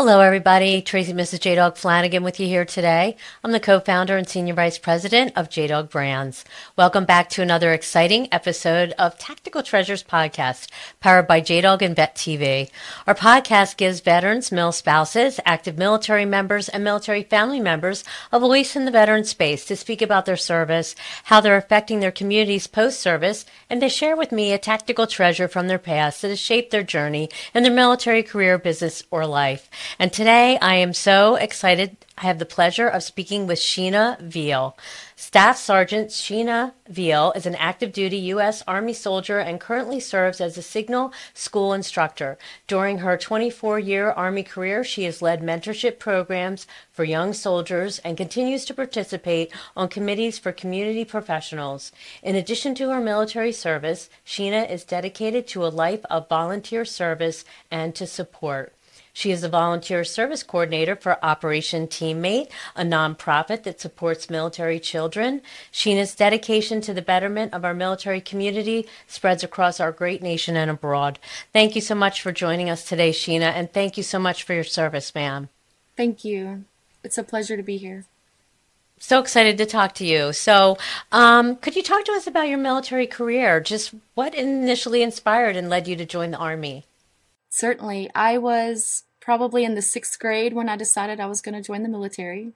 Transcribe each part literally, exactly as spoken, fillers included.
Hello, everybody. Tracy, Missus J Dog Flanagan with you here today. I'm the co-founder and senior vice president of J Dog Brands. Welcome back to another exciting episode of Tactical Treasures podcast, powered by J Dog and Vet T V. Our podcast gives veterans, mil spouses, active military members, and military family members a voice in the veteran space to speak about their service, how they're affecting their communities post-service, and to share with me a tactical treasure from their past that has shaped their journey in their military career, business, or life. And today, I am so excited. I have the pleasure of speaking with Sheena Veal. Staff Sergeant Sheena Veal is an active-duty U S. Army soldier and currently serves as a Signal School instructor. During her twenty-four-year Army career, she has led mentorship programs for young soldiers and continues to participate on committees for community professionals. In addition to her military service, Sheena is dedicated to a life of volunteer service and to support. She is a volunteer service coordinator for Operation Teammate, a nonprofit that supports military children. Sheena's dedication to the betterment of our military community spreads across our great nation and abroad. Thank you so much for joining us today, Sheena, and thank you so much for your service, ma'am. Thank you. It's a pleasure to be here. So excited to talk to you. So um, could you talk to us about your military career? Just what initially inspired and led you to join the Army? Certainly. I was probably in the sixth grade when I decided I was going to join the military.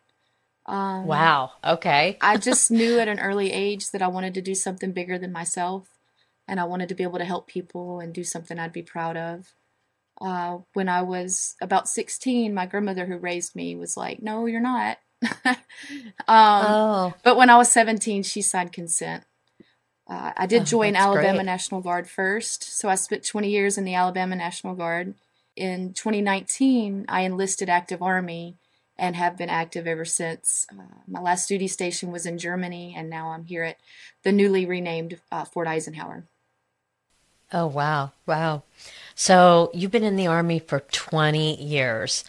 Um, wow. Okay. I just knew at an early age that I wanted to do something bigger than myself, and I wanted to be able to help people and do something I'd be proud of. Uh, when I was about sixteen, my grandmother who raised me was like, no, you're not. um, oh. But when I was seventeen, she signed consent. Uh, I did oh, join Alabama great. National Guard first. So I spent twenty years in the Alabama National Guard. In twenty nineteen, I enlisted active Army and have been active ever since. Uh, my last duty station was in Germany, and now I'm here at the newly renamed uh, Fort Eisenhower. Oh, wow. Wow. So you've been in the Army for twenty years.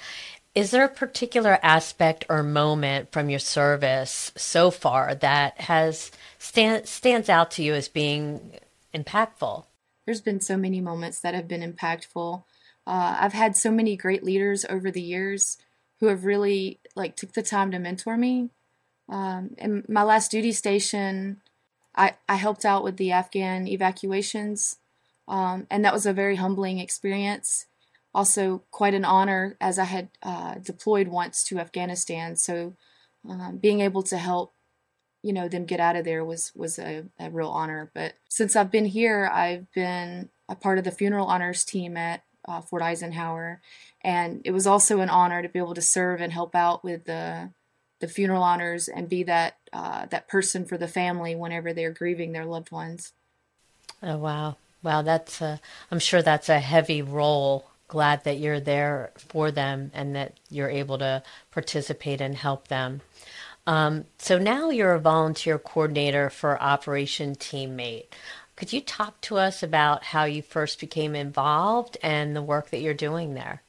Is there a particular aspect or moment from your service so far that has stand, stands out to you as being impactful? There's been so many moments that have been impactful. Uh, I've had so many great leaders over the years who have really like took the time to mentor me. Um, in my last duty station, I, I helped out with the Afghan evacuations, um, and that was a very humbling experience. Also, quite an honor as I had uh, deployed once to Afghanistan. So um, being able to help, you know, them get out of there was was a, a real honor. But since I've been here, I've been a part of the funeral honors team at Uh, Fort Eisenhower, and it was also an honor to be able to serve and help out with the the funeral honors and be that uh, that person for the family whenever they're grieving their loved ones. Oh wow, wow! That's a, I'm sure that's a heavy role. Glad that you're there for them and that you're able to participate and help them. Um, so now you're a volunteer coordinator for Operation Teammate. Could you talk to us about how you first became involved and the work that you're doing there?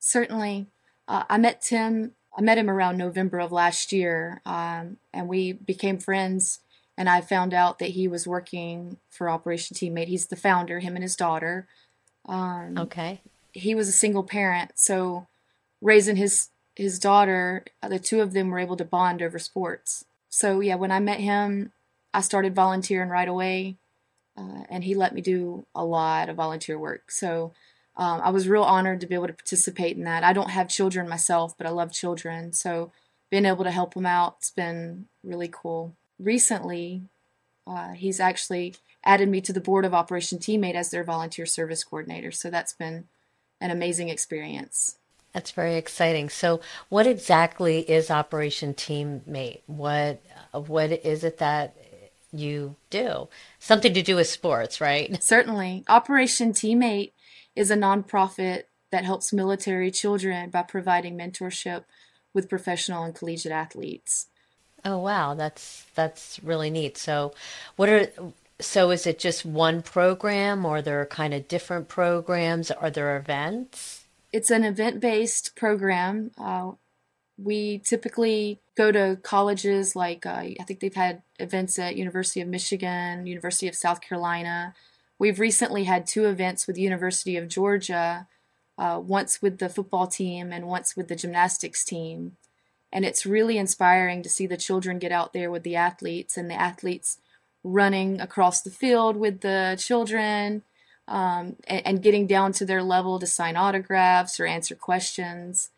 Certainly. Uh, I met Tim. I met him around November of last year, um, and we became friends, and I found out that he was working for Operation Teammate. He's the founder, him and his daughter. Um, okay. He was a single parent, so raising his, his daughter, the two of them were able to bond over sports. So, yeah, when I met him, I started volunteering right away. Uh, and he let me do a lot of volunteer work. So um, I was real honored to be able to participate in that. I don't have children myself, but I love children. So being able to help them out has been really cool. Recently, uh, he's actually added me to the board of Operation Teammate as their volunteer service coordinator. So that's been an amazing experience. That's very exciting. So what exactly is Operation Teammate? What What is it that you do? Something to do with sports, right? Certainly. Operation Teammate is a nonprofit that helps military children by providing mentorship with professional and collegiate athletes. Oh, wow. That's that's really neat. So what are so is it just one program, or are there kind of different programs? Are there events? It's an event-based program. Uh, we typically go to colleges like, uh, I think they've had events at University of Michigan, University of South Carolina. We've recently had two events with the University of Georgia uh, once with the football team and once with the gymnastics team. And it's really inspiring to see the children get out there with the athletes and the athletes running across the field with the children um, and, and getting down to their level to sign autographs or answer questions.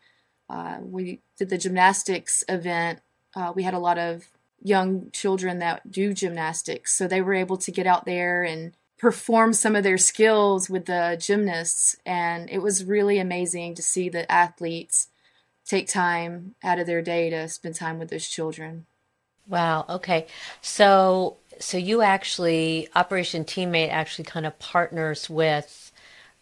Uh, we did the gymnastics event. Uh, we had a lot of young children that do gymnastics, so they were able to get out there and perform some of their skills with the gymnasts. And it was really amazing to see the athletes take time out of their day to spend time with those children. Wow. Okay. So, so you actually, Operation Teammate actually kind of partners with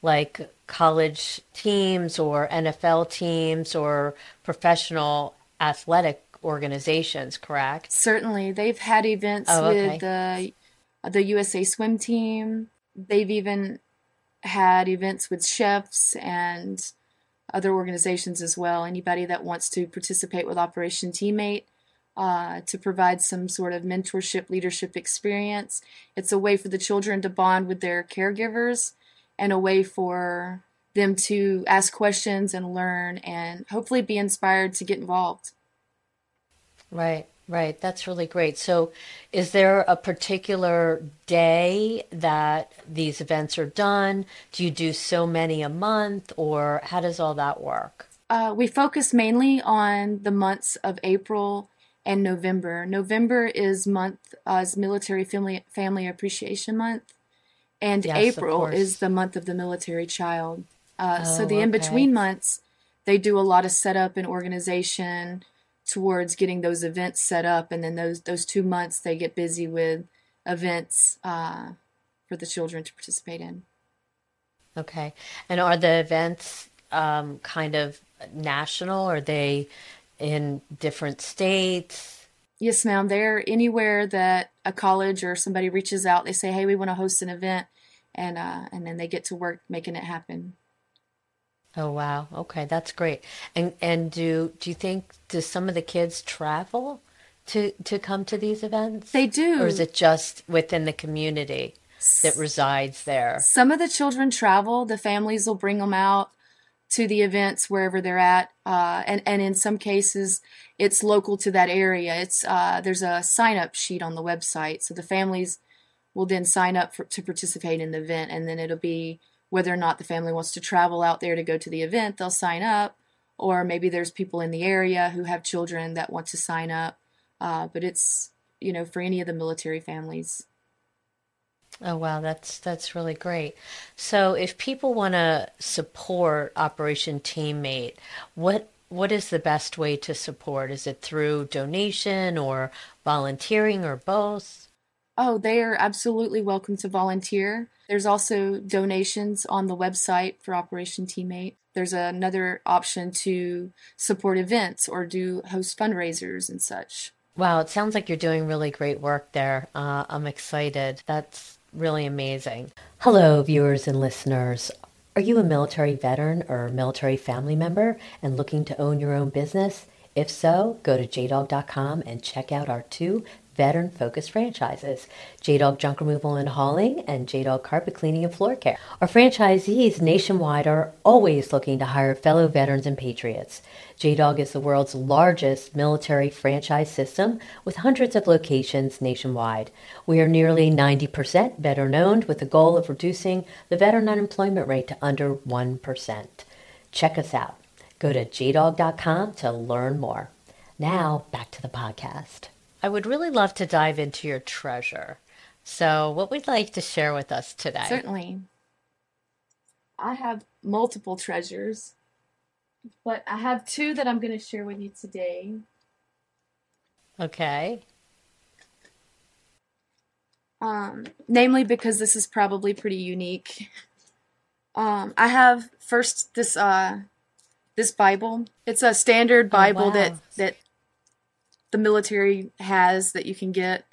like college teams or N F L teams or professional athletic organizations, correct? Certainly. They've had events oh, okay. with the the U S A Swim team. They've even had events with chefs and other organizations as well. Anybody that wants to participate with Operation Teammate uh, to provide some sort of mentorship, leadership experience. It's a way for the children to bond with their caregivers and a way for them to ask questions and learn and hopefully be inspired to get involved. Right, right. That's really great. So is there a particular day that these events are done? Do you do so many a month, or how does all that work? Uh, we focus mainly on the months of April and November. November is month uh, is Military Family Family Appreciation Month, and yes, April is the month of the military child. Uh, oh, so the okay. in-between months, they do a lot of setup and organization towards getting those events set up, and then those those two months they get busy with events uh, for the children to participate in. Okay. And are the events um, kind of national? Are they in different states? Yes, ma'am. They're anywhere that a college or somebody reaches out. They say, hey, we want to host an event, and uh, and then they get to work making it happen. Oh, wow. Okay. That's great. And and do do you think, do some of the kids travel to, to come to these events? They do. Or is it just within the community that resides there? Some of the children travel. The families will bring them out to the events wherever they're at. Uh, and, and in some cases, it's local to that area. It's uh, there's a sign-up sheet on the website. So the families will then sign up for, to participate in the event, and then it'll be whether or not the family wants to travel out there to go to the event, they'll sign up. Or maybe there's people in the area who have children that want to sign up. Uh, but it's, you know, for any of the military families. Oh, wow. That's, that's really great. So if people want to support Operation Teammate, what, what is the best way to support? Is it through donation or volunteering or both? Oh, they are absolutely welcome to volunteer. There's also donations on the website for Operation Teammate. There's another option to support events or do host fundraisers and such. Wow, it sounds like you're doing really great work there. Uh, I'm excited. That's really amazing. Hello, viewers and listeners. Are you a military veteran or military family member and looking to own your own business? If so, go to j dog dot com and check out our two veteran-focused franchises, J Dog Junk Removal and Hauling and J Dog Carpet Cleaning and Floor Care. Our franchisees nationwide are always looking to hire fellow veterans and patriots. J Dog is the world's largest military franchise system with hundreds of locations nationwide. We are nearly ninety percent veteran-owned with the goal of reducing the veteran unemployment rate to under one percent. Check us out. Go to j dog dot com to learn more. Now, back to the podcast. I would really love to dive into your treasure. So what would you like to share with us today? Certainly. I have multiple treasures, but I have two that I'm going to share with you today. Okay. Um, namely, because this is probably pretty unique. Um, I have first this uh, this Bible. It's a standard Bible oh, wow. that that. the military has that you can get.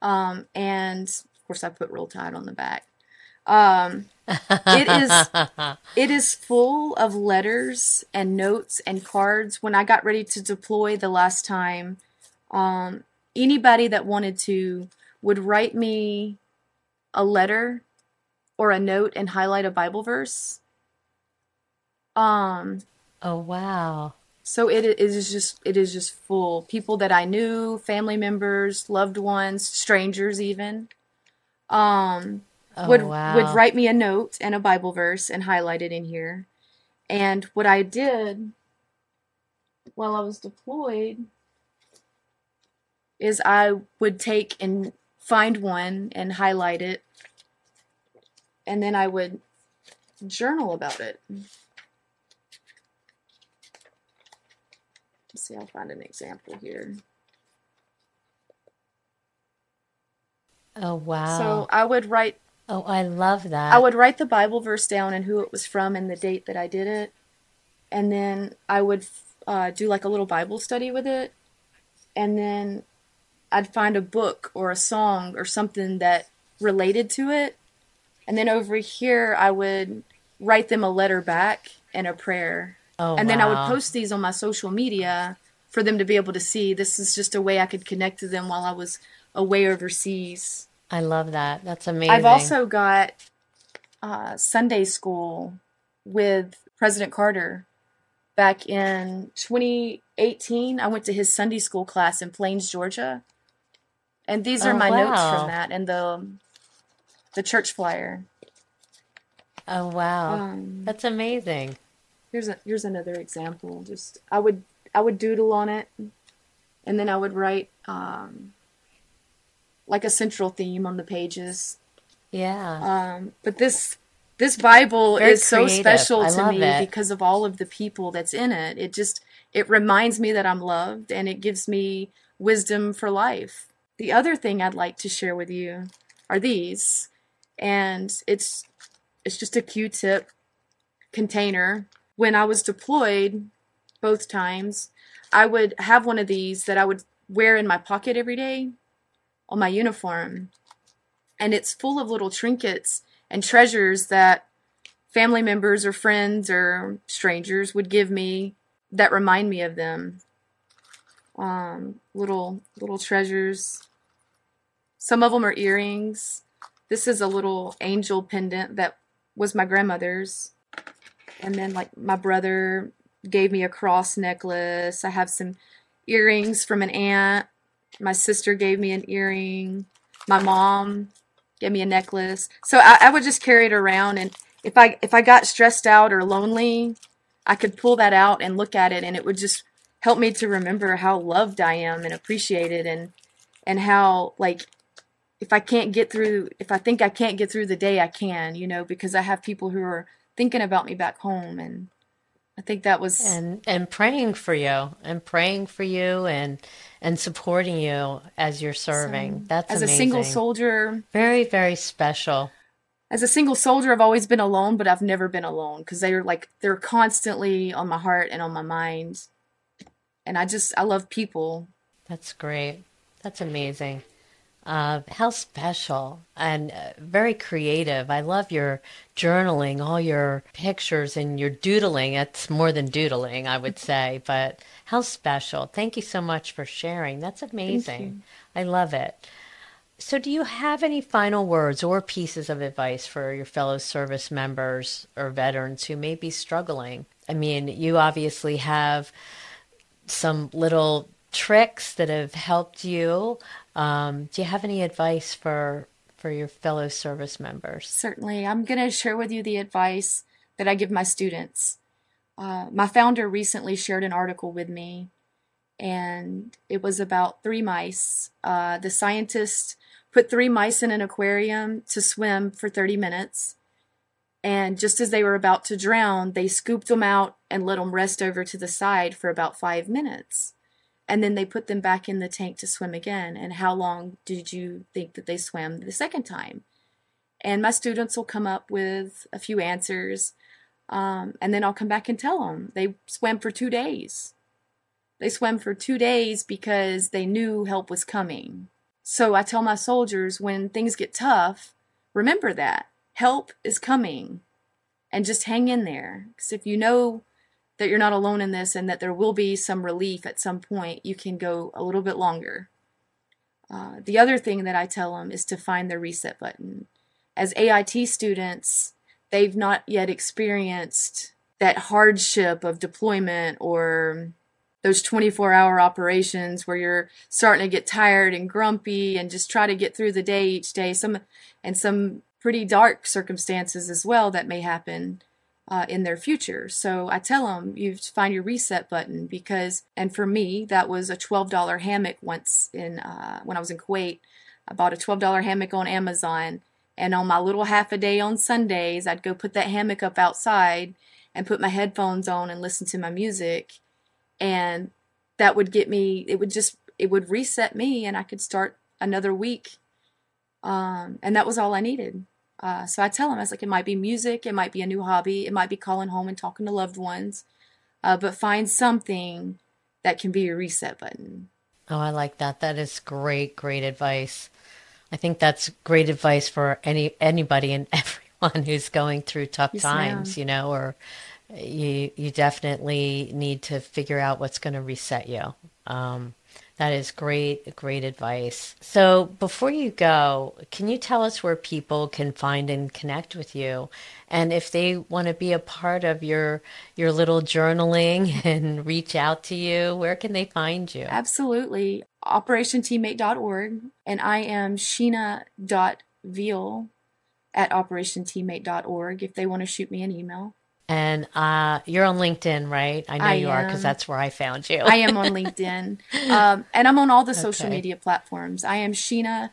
Um, and of course I put Roll Tide on the back. Um, it is, it is full of letters and notes and cards. When I got ready to deploy the last time, um, anybody that wanted to would write me a letter or a note and highlight a Bible verse. Um, oh, wow. So it is just, it is just full. People that I knew, family members, loved ones, strangers even, um, oh, would wow. would write me a note and a Bible verse and highlight it in here. And what I did while I was deployed is I would take and find one and highlight it, and then I would journal about it. Let's see, I'll find an example here. Oh, wow. So I would write... Oh, I love that. I would write the Bible verse down and who it was from and the date that I did it. And then I would uh, do like a little Bible study with it. And then I'd find a book or a song or something that related to it. And then over here, I would write them a letter back and a prayer. Oh, and wow. then I would post these on my social media for them to be able to see. This is just a way I could connect to them while I was away overseas. I love that. That's amazing. I've also got uh, Sunday school with President Carter. Back in twenty eighteen, I went to his Sunday school class in Plains, Georgia. And these are oh, my wow. notes from that and the the church flyer. Oh, wow. Um, That's amazing. Here's a, here's another example. Just I would I would doodle on it, and then I would write um, like a central theme on the pages. Yeah. Um, but this this Bible Very is creative. So special I to me it. Because of all of the people that's in it. It just it reminds me that I'm loved, and it gives me wisdom for life. The other thing I'd like to share with you are these, and it's it's just a Q-tip container. When I was deployed both times, I would have one of these that I would wear in my pocket every day on my uniform. And it's full of little trinkets and treasures that family members or friends or strangers would give me that remind me of them. Um, little little treasures. Some of them are earrings. This is a little angel pendant that was my grandmother's. And then, like, my brother gave me a cross necklace. I have some earrings from an aunt. My sister gave me an earring. My mom gave me a necklace. So I, I would just carry it around. And if I if I got stressed out or lonely, I could pull that out and look at it. And it would just help me to remember how loved I am and appreciated. And, and how, like, if I can't get through, if I think I can't get through the day, I can, you know, because I have people who are thinking about me back home. And I think that was and and praying for you and praying for you and and supporting you as you're serving. So, that's as amazing. A single soldier, very very special. As a single soldier, I've always been alone, but I've never been alone because they're like they're constantly on my heart and on my mind. And I just I love people. That's great. That's amazing. Uh, how special and uh, very creative. I love your journaling, all your pictures and your doodling. It's more than doodling, I would say, but how special. Thank you so much for sharing. That's amazing. I love it. So do you have any final words or pieces of advice for your fellow service members or veterans who may be struggling? I mean, you obviously have some little tricks that have helped you. Um, do you have any advice for for your fellow service members? Certainly. I'm going to share with you the advice that I give my students. Uh, my founder recently shared an article with me, and it was about three mice. Uh, the scientist put three mice in an aquarium to swim for thirty minutes, and just as they were about to drown, they scooped them out and let them rest over to the side for about five minutes. And then they put them back in the tank to swim again. And how long did you think that they swam the second time? And my students will come up with a few answers. Um, and then I'll come back and tell them they swam for two days. They swam for two days because they knew help was coming. So I tell my soldiers, when things get tough, remember that help is coming and just hang in there. Because if you know that you're not alone in this and that there will be some relief at some point, you can go a little bit longer. Uh, the other thing that I tell them is to find the reset button. As A I T students, they've not yet experienced that hardship of deployment or those twenty-four hour operations where you're starting to get tired and grumpy and just try to get through the day each day. Some and some pretty dark circumstances as well that may happen uh, in their future. So I tell them, you find your reset button because, and for me, that was a twelve dollar hammock once in uh, when I was in Kuwait. I bought a twelve dollar hammock on Amazon, and on my little half a day on Sundays, I'd go put that hammock up outside and put my headphones on and listen to my music. And that would get me, it would just, it would reset me, and I could start another week. Um, and that was all I needed. Uh, so I tell them, I was like, it might be music, it might be a new hobby, it might be calling home and talking to loved ones, uh, but find something that can be your reset button. Oh, I like that. That is great, great advice. I think that's great advice for any anybody and everyone who's going through tough yes, times, ma'am. You know, or you you definitely need to figure out what's going to reset you. Um, that is great, great advice. So before you go, can you tell us where people can find and connect with you? And if they want to be a part of your your little journaling and reach out to you, where can they find you? Absolutely. Operation Teammate dot org. And I am Sheena.Veal at Operation Teammate dot org if they want to shoot me an email. And uh, you're on LinkedIn, right? I know I you am. are because that's where I found you. I am on LinkedIn. Um, and I'm on all the okay. social media platforms. I am Sheena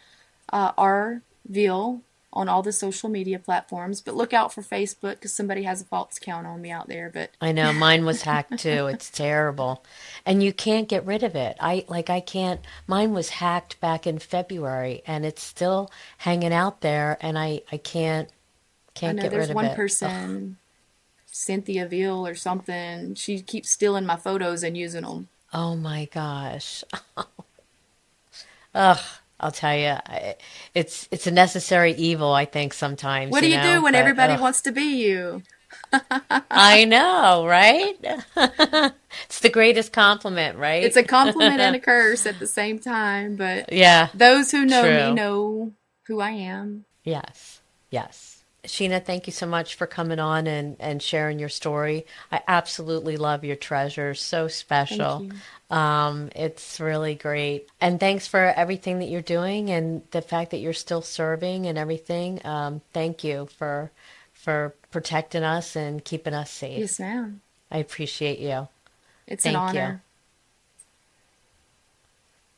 uh, R. Veal on all the social media platforms. But look out for Facebook because somebody has a false account on me out there. But I know. Mine was hacked too. It's terrible. And you can't get rid of it. I like I can't. Mine was hacked back in February and it's still hanging out there. And I, I can't, can't I know, get rid of it. There's one person... Ugh. Cynthia Veal or something. She keeps stealing my photos and using them. Oh my gosh. Ugh, I'll tell you, it's it's a necessary evil, I think, sometimes. What do you, you know? do when but, everybody ugh. wants to be you? I know, right? It's the greatest compliment, right? It's a compliment and a curse at the same time. But yeah, those who know true. me know who I am. Yes, yes. Sheena, thank you so much for coming on and, and sharing your story. I absolutely love your treasure. So special. Um, it's really great. And thanks for everything that you're doing and the fact that you're still serving and everything. Um, thank you for for protecting us and keeping us safe. Yes, ma'am. I appreciate you. It's thank an honor. You.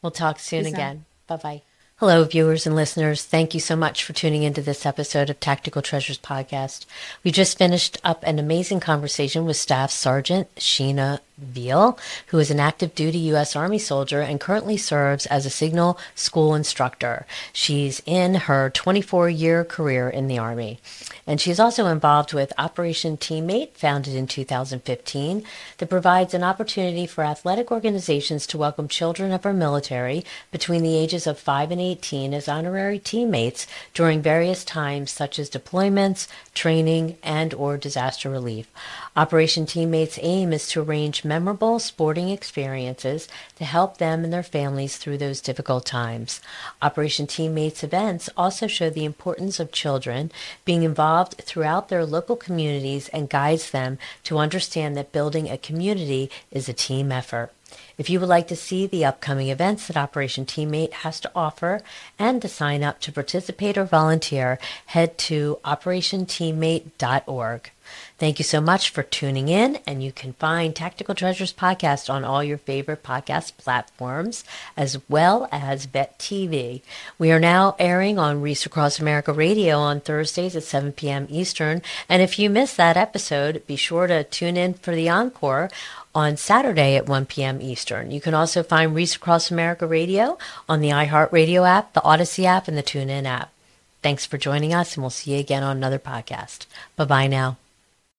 We'll talk soon yes, again. Ma'am. Bye-bye. Hello, viewers and listeners. Thank you so much for tuning into this episode of Tactical Treasures Podcast. We just finished up an amazing conversation with Staff Sergeant Sheena Veal, who is an active duty U S Army soldier and currently serves as a Signal School instructor. She's in her twenty-four year career in the Army. And she's also involved with Operation Teammate, founded in two thousand fifteen, that provides an opportunity for athletic organizations to welcome children of our military between the ages of five and eighteen as honorary teammates during various times such as deployments, training, and or disaster relief. Operation Teammate's aim is to arrange memorable sporting experiences to help them and their families through those difficult times. Operation Teammate's events also show the importance of children being involved throughout their local communities and guides them to understand that building a community is a team effort. If you would like to see the upcoming events that Operation Teammate has to offer and to sign up to participate or volunteer, head to Operation Teammate dot org. Thank you so much for tuning in, and you can find Tactical Treasures Podcast on all your favorite podcast platforms, as well as Vet T V. We are now airing on Reese Across America Radio on Thursdays at seven p.m. Eastern, and if you missed that episode, be sure to tune in for the encore on Saturday at one p.m. Eastern. You can also find Reese Across America Radio on the iHeartRadio app, the Odyssey app, and the TuneIn app. Thanks for joining us, and we'll see you again on another podcast. Bye-bye now.